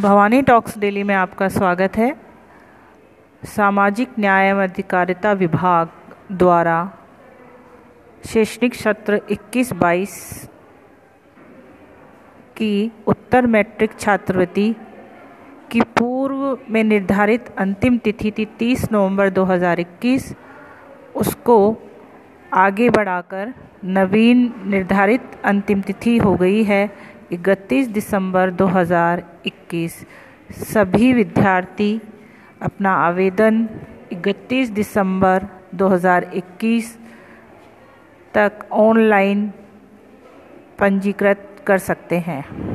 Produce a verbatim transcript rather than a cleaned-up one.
Bhavani talks daily में आपका स्वागत है। सामाजिक न्याय एवं अधिकारिता विभाग द्वारा शैक्षणिक सत्र इक्कीस बाईस की उत्तर मैट्रिक छात्रवृत्ति की पूर्व में निर्धारित अंतिम तिथि थी तीस नवंबर दो हज़ार इक्कीस, उसको आगे बढ़ाकर नवीन निर्धारित अंतिम तिथि हो गई है इकतीस दिसंबर दो हज़ार इक्कीस। सभी विद्यार्थी अपना आवेदन इकतीस दिसंबर दो हज़ार इक्कीस तक ऑनलाइन पंजीकृत कर सकते हैं।